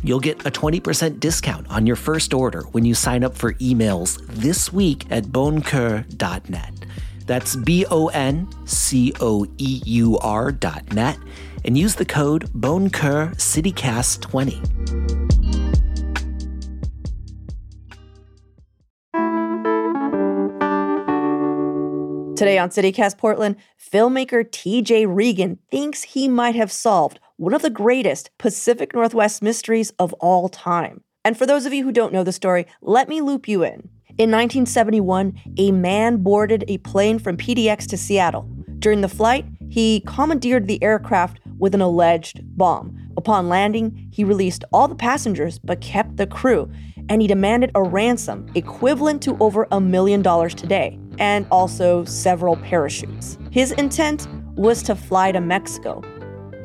You'll get a 20% discount on your first order when you sign up for emails this week at boncoeur.net. That's boncoeur.net and use the code boncoeurcitycast20. Today on CityCast Portland, filmmaker T.J. Regan thinks he might have solved one of the greatest Pacific Northwest mysteries of all time. And for those of you who don't know the story, let me loop you in. In 1971, a man boarded a plane from PDX to Seattle. During the flight, he commandeered the aircraft with an alleged bomb. Upon landing, he released all the passengers but kept the crew, and he demanded a ransom equivalent to over $1 million today, and also several parachutes. His intent was to fly to Mexico,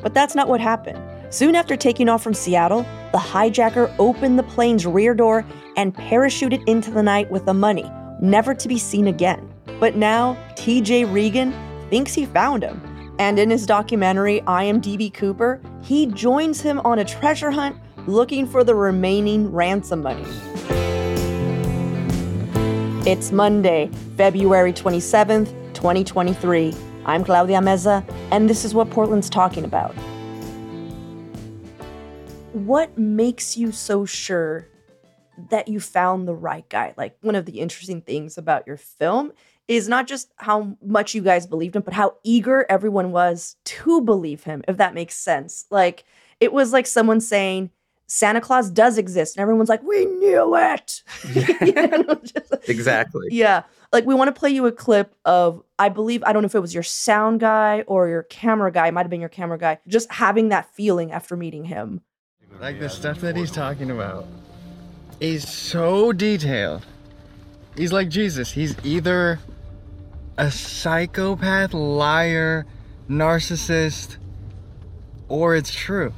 but that's not what happened. Soon after taking off from Seattle, the hijacker opened the plane's rear door and parachuted into the night with the money, never to be seen again. But now, T.J. Regan thinks he found him, and in his documentary, I Am D.B. Cooper, he joins him on a treasure hunt looking for the remaining ransom money. It's Monday, February 27th, 2023. I'm Claudia Meza, and this is what Portland's talking about. What makes you so sure that you found the right guy? Like, one of the interesting things about your film is not just how much you guys believed him, but how eager everyone was to believe him, if that makes sense. Like, it was like someone saying, Santa Claus does exist. And everyone's like, we knew it. Yeah. Exactly. Yeah. Like, we want to play you a clip of, I don't know if it was your sound guy or your camera guy. It might have been your camera guy. Just having that feeling after meeting him. Like, the stuff that he's talking about is so detailed. He's like Jesus. He's either a psychopath, liar, narcissist, or it's true.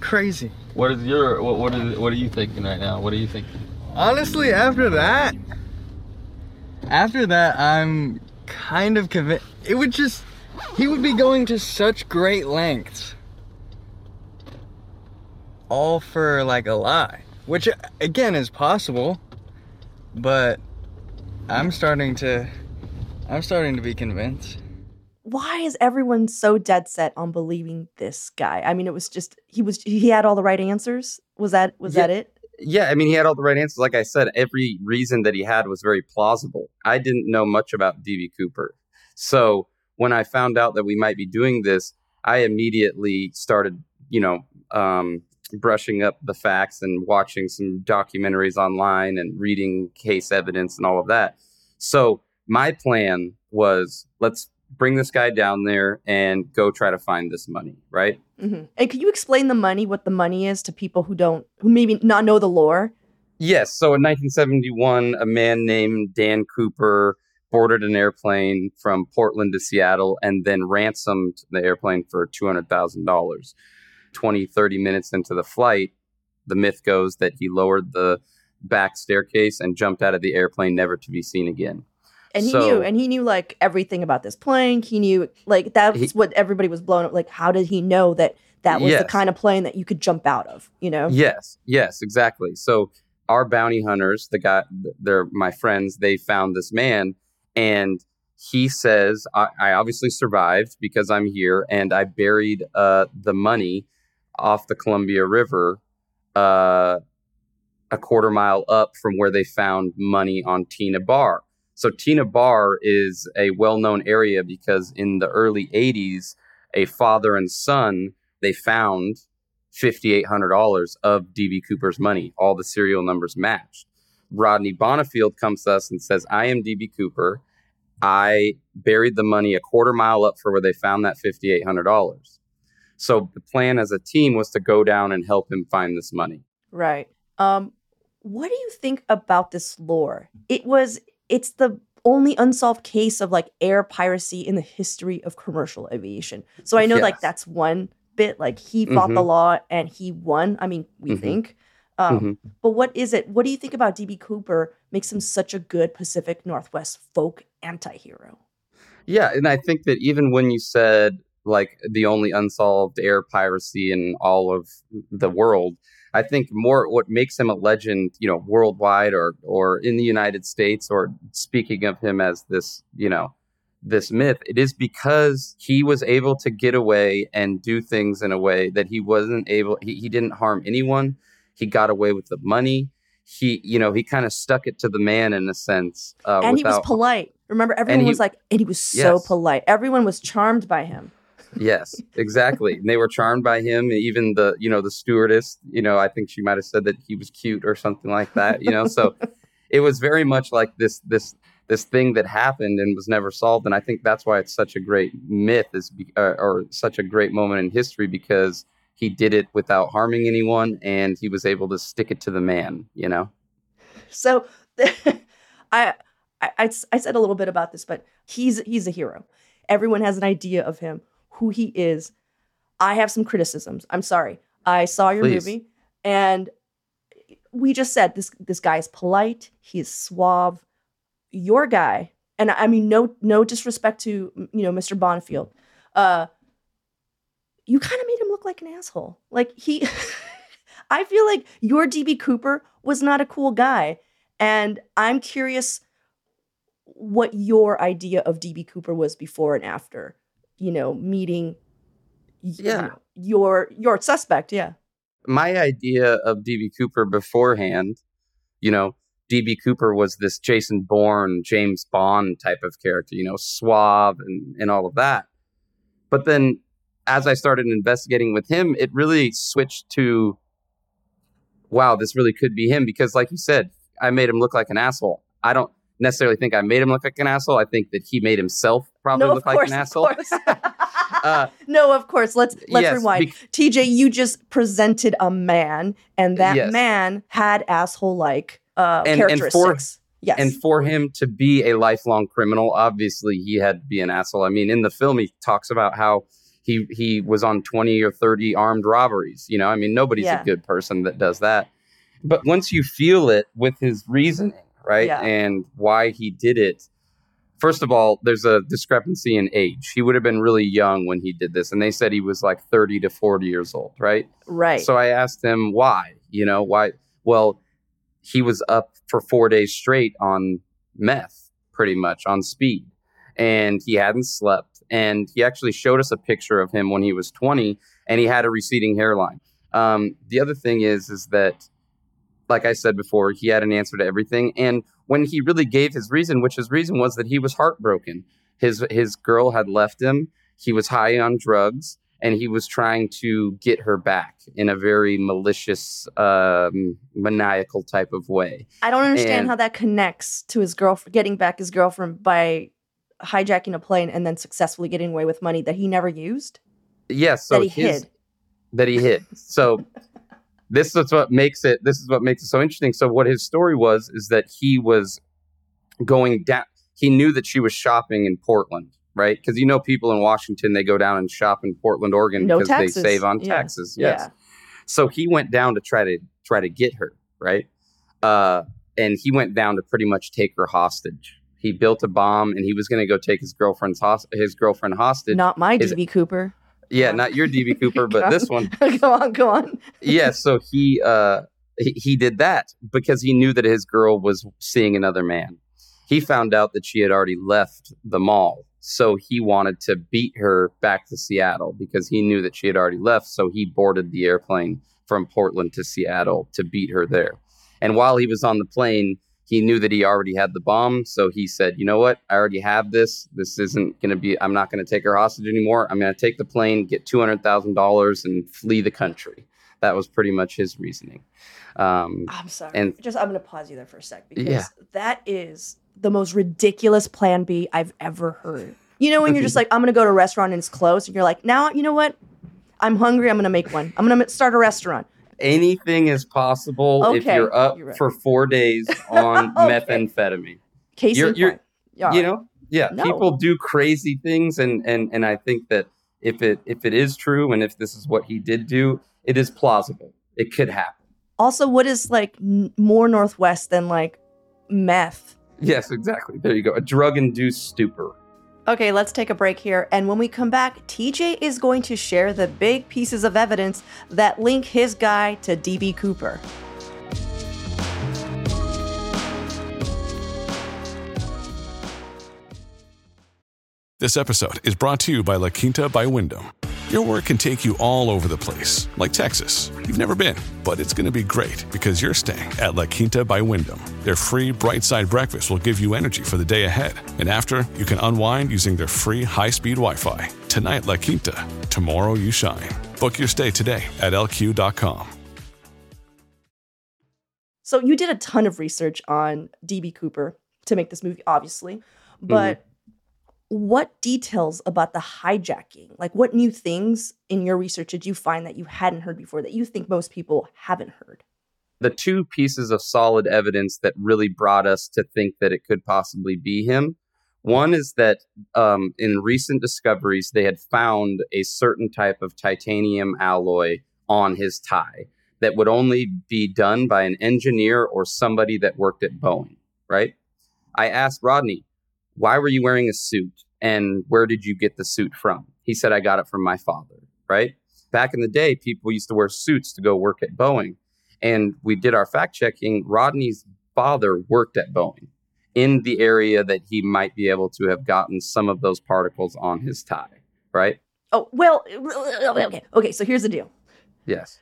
Crazy. What are you thinking right now? What are you thinking? Honestly, after that, I'm kind of convinced. He would be going to such great lengths, all for like a lie, which again is possible, but I'm starting to be convinced. Why is everyone so dead set on believing this guy? I mean, it was just, he had all the right answers. Was that it? Yeah. I mean, he had all the right answers. Like I said, every reason that he had was very plausible. I didn't know much about D.B. Cooper. So when I found out that we might be doing this, I immediately started, brushing up the facts and watching some documentaries online and reading case evidence and all of that. So my plan was, let's bring this guy down there and go try to find this money, right? Mm-hmm. And can you explain the money, what the money is, to people who maybe not know the lore? Yes. So in 1971, a man named Dan Cooper boarded an airplane from Portland to Seattle and then ransomed the airplane for $200,000. 20-30 minutes into the flight, the myth goes that he lowered the back staircase and jumped out of the airplane, never to be seen again. And he knew like everything about this plane. He knew like what everybody was blown up. Like, how did he know that was the kind of plane that you could jump out of, you know? Yes, exactly. So our bounty hunters, they're my friends, they found this man and he says, I obviously survived because I'm here and I buried the money off the Columbia River a quarter mile up from where they found money on Tina Barr. So Tina Barr is a well-known area because in the early 80s, a father and son, they found $5,800 of D.B. Cooper's money. All the serial numbers matched. Rodney Bonifield comes to us and says, I am D.B. Cooper. I buried the money a quarter mile up for where they found that $5,800. So the plan as a team was to go down and help him find this money. Right. What do you think about this lore? It's the only unsolved case of like air piracy in the history of commercial aviation. So I know like that's one bit, like he fought the law and he won. I mean, we think. But what is it? What do you think about D.B. Cooper makes him such a good Pacific Northwest folk anti-hero? Yeah, and I think that even when you said like the only unsolved air piracy in all of the world, I think more what makes him a legend, you know, worldwide or in the United States, or speaking of him as this, you know, this myth, it is because he was able to get away and do things in a way that he wasn't able. He didn't harm anyone. He got away with the money. He, you know, he kind of stuck it to the man in a sense. And he was polite. Remember, everyone was like, and he was so polite. Everyone was charmed by him. Yes, exactly. And they were charmed by him. Even the, you know, the stewardess, you know, I think she might have said that he was cute or something like that, you know. So it was very much like this thing that happened and was never solved. And I think that's why it's such a great myth or such a great moment in history, because he did it without harming anyone and he was able to stick it to the man, you know? So I said a little bit about this, but he's a hero. Everyone has an idea of him, who he is. I have some criticisms. I'm sorry. I saw your movie and we just said this guy is polite. He is suave. Your guy, and I mean no disrespect to, you know, Mr. Bonifield, you kind of made him look like an asshole. Like he, I feel like your D.B. Cooper was not a cool guy, and I'm curious what your idea of D.B. Cooper was before and after, you know, meeting, you know, your suspect. Yeah, my idea of D.B. Cooper beforehand, you know, D.B. Cooper was this Jason Bourne, James Bond type of character, you know, suave and all of that. But then as I started investigating with him, it really switched to, wow, this really could be him. Because like you said, I made him look like an asshole. I don't necessarily think I made him look like an asshole. I think that he made himself probably look like an asshole. Let's rewind. TJ, you just presented a man, and that man had asshole-like characteristics. And for him to be a lifelong criminal, obviously he had to be an asshole. I mean, in the film, he talks about how he was on 20 or 30 armed robberies. You know, I mean, nobody's a good person that does that. But once you feel it with his reasoning, right, and why he did it, first of all, there's a discrepancy in age. He would have been really young when he did this. And they said he was like 30 to 40 years old, right? Right. So I asked him why, you know, why? Well, he was up for 4 days straight on meth, pretty much, on speed. And he hadn't slept. And he actually showed us a picture of him when he was 20, and he had a receding hairline. The other thing is that, like I said before, he had an answer to everything. And when he really gave his reason, which his reason was that he was heartbroken. His girl had left him. He was high on drugs. And he was trying to get her back in a very malicious, maniacal type of way. I don't understand how that connects to his girlfriend, getting back his girlfriend by hijacking a plane and then successfully getting away with money that he never used. Yes, so that he hid. So this is what makes it so interesting. So what his story was is that he was going down. He knew that she was shopping in Portland. Right. Because, you know, people in Washington, they go down and shop in Portland, Oregon, because they save on taxes. Yes. Yeah. So he went down to try to get her. Right. And he went down to pretty much take her hostage. He built a bomb and he was going to go take his girlfriend hostage. Not my D.B. Cooper. Yeah. Not your D.B. Cooper, but this one. Go on. Yeah. So he did that because he knew that his girl was seeing another man. He found out that she had already left the mall. So he wanted to beat her back to Seattle because he knew that she had already left. So he boarded the airplane from Portland to Seattle to beat her there. And while he was on the plane, he knew that he already had the bomb. So he said, you know what? I already have this. This isn't going to be, I'm not going to take her hostage anymore. I'm going to take the plane, get $200,000 and flee the country. That was pretty much his reasoning. I'm sorry. I'm going to pause you there for a sec because that is the most ridiculous plan B I've ever heard. You know, when you're just like, I'm going to go to a restaurant and it's closed. And you're like, now, you know what? I'm hungry. I'm going to make one. I'm going to start a restaurant. Anything is possible if you're up for 4 days on methamphetamine. Case in point. Yeah. You know, people do crazy things, and I think that if it is true, and if this is what he did do, it is plausible. It could happen. Also, what is more Northwest than meth? Yes, exactly. There you go. A drug-induced stupor. Okay, let's take a break here. And when we come back, TJ is going to share the big pieces of evidence that link his guy to D.B. Cooper. This episode is brought to you by La Quinta by Wyndham. Your work can take you all over the place, like Texas. You've never been, but it's going to be great because you're staying at La Quinta by Wyndham. Their free Bright Side breakfast will give you energy for the day ahead. And after, you can unwind using their free high-speed Wi-Fi. Tonight, La Quinta, tomorrow you shine. Book your stay today at LQ.com. So you did a ton of research on D.B. Cooper to make this movie, obviously, but... Mm-hmm. What details about the hijacking, what new things in your research did you find that you hadn't heard before that you think most people haven't heard? The two pieces of solid evidence that really brought us to think that it could possibly be him. One is that in recent discoveries, they had found a certain type of titanium alloy on his tie that would only be done by an engineer or somebody that worked at Boeing, right? I asked Rodney, why were you wearing a suit and where did you get the suit from? He said, I got it from my father, right? Back in the day, people used to wear suits to go work at Boeing. And we did our fact checking. Rodney's father worked at Boeing in the area that he might be able to have gotten some of those particles on his tie, right? Oh, well, okay. Okay, so here's the deal. Yes.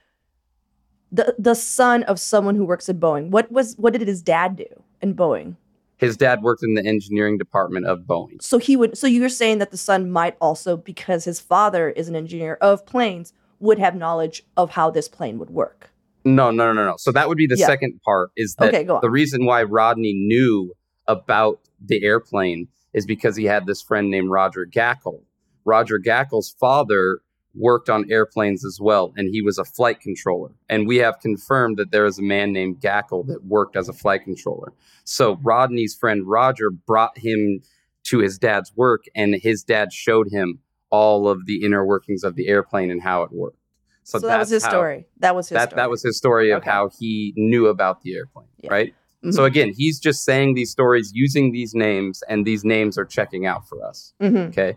The son of someone who works at Boeing. What did his dad do in Boeing? His dad worked in the engineering department of Boeing. So he would. So you're saying that the son might also, because his father is an engineer of planes, would have knowledge of how this plane would work. No. So that would be the second part, is that the reason why Rodney knew about the airplane is because he had this friend named Roger Gackle. Roger Gackle's father worked on airplanes as well, and he was a flight controller. And we have confirmed that there is a man named Gackle that worked as a flight controller. So Rodney's friend Roger brought him to his dad's work, and his dad showed him all of the inner workings of the airplane and how it worked. So that was his story. That was his story of how he knew about the airplane, right? Mm-hmm. So again, he's just saying these stories using these names, and these names are checking out for us, okay? Yeah.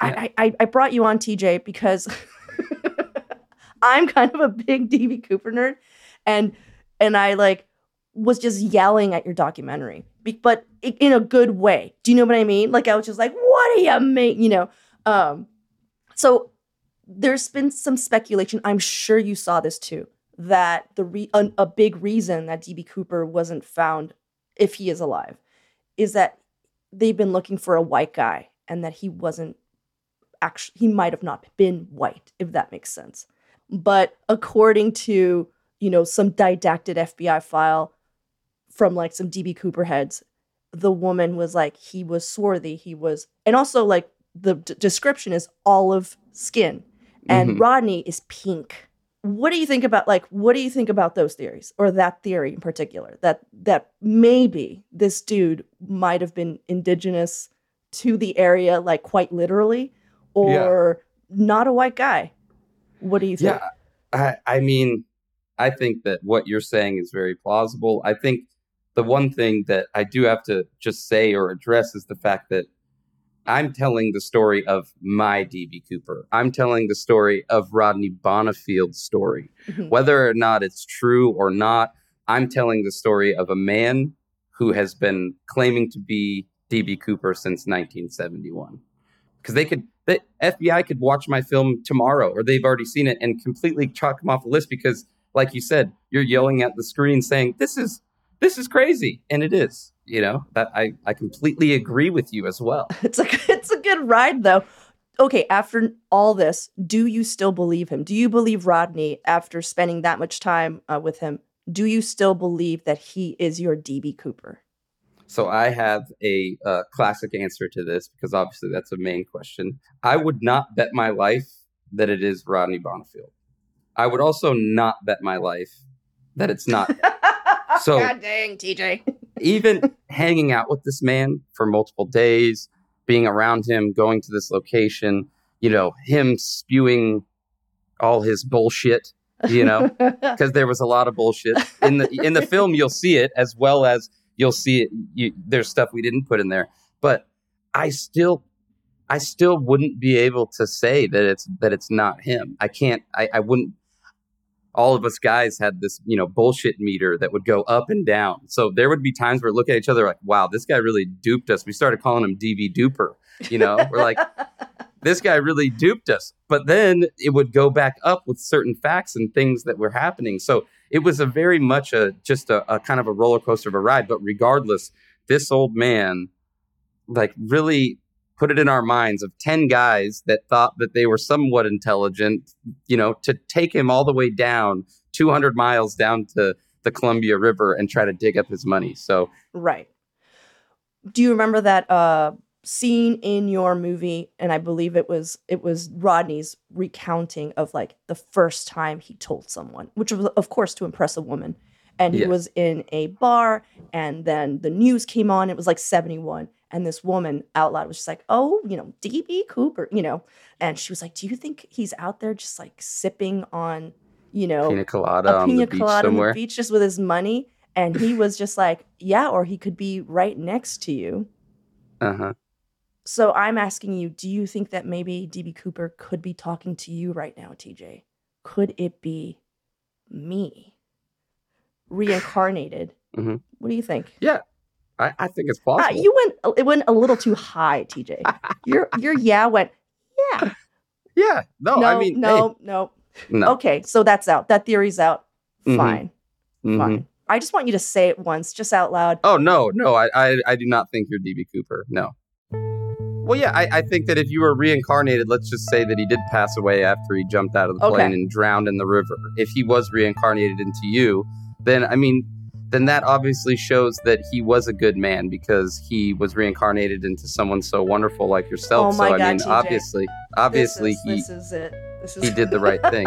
I brought you on, TJ, because I'm kind of a big D.B. Cooper nerd, and I was just yelling at your documentary, but in a good way. Do you know what I mean? I was just like, what do you mean? You know? So there's been some speculation, I'm sure you saw this too, that a big reason that D.B. Cooper wasn't found, if he is alive, is that they've been looking for a white guy. And that he wasn't actually, he might have not been white, if that makes sense. But according to, some didactic FBI file from some D.B. Cooper heads, the woman was he was swarthy. He was, and also the description is olive skin. And Rodney is pink. What do you think about, what do you think about those theories, or that theory in particular, that maybe this dude might have been indigenous to the area, quite literally, or not a white guy? What do you think? Yeah, I mean, I think that what you're saying is very plausible. I think the one thing that I do have to just say or address is the fact that I'm telling the story of my D.B. Cooper. I'm telling the story of Rodney Bonifield's story. Whether or not it's true or not, I'm telling the story of a man who has been claiming to be D.B. Cooper since 1971, because the FBI could watch my film tomorrow, or they've already seen it, and completely chalk him off the list because, like you said, you're yelling at the screen saying this is crazy, and it is. That I completely agree with you as well. It's a good ride though. Okay, after all this, do you still believe him? Do you believe Rodney, after spending that much time with him? Do you still believe that he is your D.B. Cooper? So I have a classic answer to this, because obviously that's a main question. I would not bet my life that it is Rodney Bonifield. I would also not bet my life that it's not. So, God dang, TJ. Even hanging out with this man for multiple days, being around him, going to this location, you know, him spewing all his bullshit, you know, because there was a lot of bullshit in the film. You'll see it, as well as you'll see it. There's stuff we didn't put in there, but I still wouldn't be able to say that it's not him. I can't. I wouldn't. All of us guys had this, you know, bullshit meter that would go up and down. So there would be times where we look at each other like, wow, this guy really duped us. We started calling him DB Duper. You know, we're like, this guy really duped us. But then it would go back up with certain facts and things that were happening. So it was a very much a kind of a roller coaster of a ride. But regardless, this old man like really put it in our minds of 10 guys that thought that they were somewhat intelligent, you know, to take him all the way down 200 miles down to the Columbia River and try to dig up his money. So, right. Do you remember that scene in your movie? And I believe it was Rodney's recounting of like the first time he told someone, which was of course to impress a woman. And he was in a bar and then the news came on. It was like 71. And this woman out loud was just like, oh, you know, D.B. Cooper, you know. And she was like, do you think he's out there just like sipping on, you know, a pina colada on the beach just with his money? And he was just like, yeah, or he could be right next to you. Uh-huh. So I'm asking you, do you think that maybe D.B. Cooper could be talking to you right now, TJ? Could it be me reincarnated? Mm-hmm. What do you think? Yeah. I think it's possible. It went a little too high, TJ. Your yeah went, yeah. Yeah. No, I mean. No. Okay. So that's out. That theory's out. Fine. Mm-hmm. Fine. I just want you to say it once, just out loud. Oh, no. I do not think you're D.B. Cooper. No. Well, yeah, I think that if you were reincarnated, let's just say that he did pass away after he jumped out of the plane and drowned in the river. If he was reincarnated into you, then, I mean, then that obviously shows that he was a good man because he was reincarnated into someone so wonderful like yourself. Oh my God, I mean, TJ, obviously he did the right thing.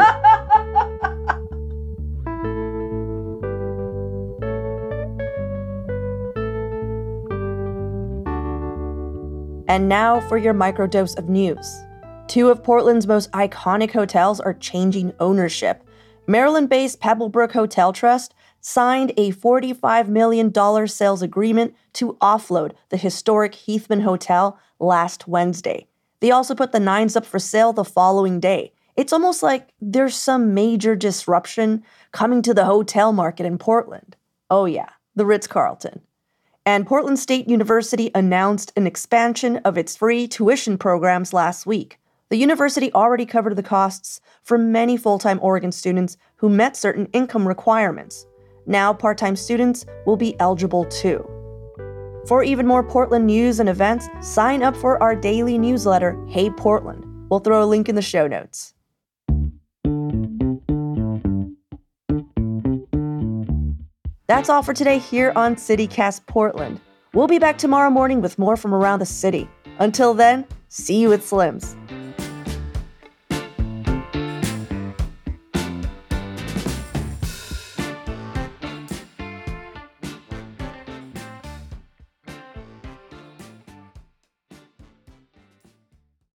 And now for your microdose of news. Two of Portland's most iconic hotels are changing ownership. Maryland-based Pebblebrook Hotel Trust signed a $45 million sales agreement to offload the historic Heathman Hotel last Wednesday. They also put the Nines up for sale the following day. It's almost like there's some major disruption coming to the hotel market in Portland. Oh yeah, the Ritz-Carlton. And Portland State University announced an expansion of its free tuition programs last week. The university already covered the costs for many full-time Oregon students who met certain income requirements. Now, part-time students will be eligible too. For even more Portland news and events, sign up for our daily newsletter, Hey Portland. We'll throw a link in the show notes. That's all for today here on CityCast Portland. We'll be back tomorrow morning with more from around the city. Until then, see you at Slim's.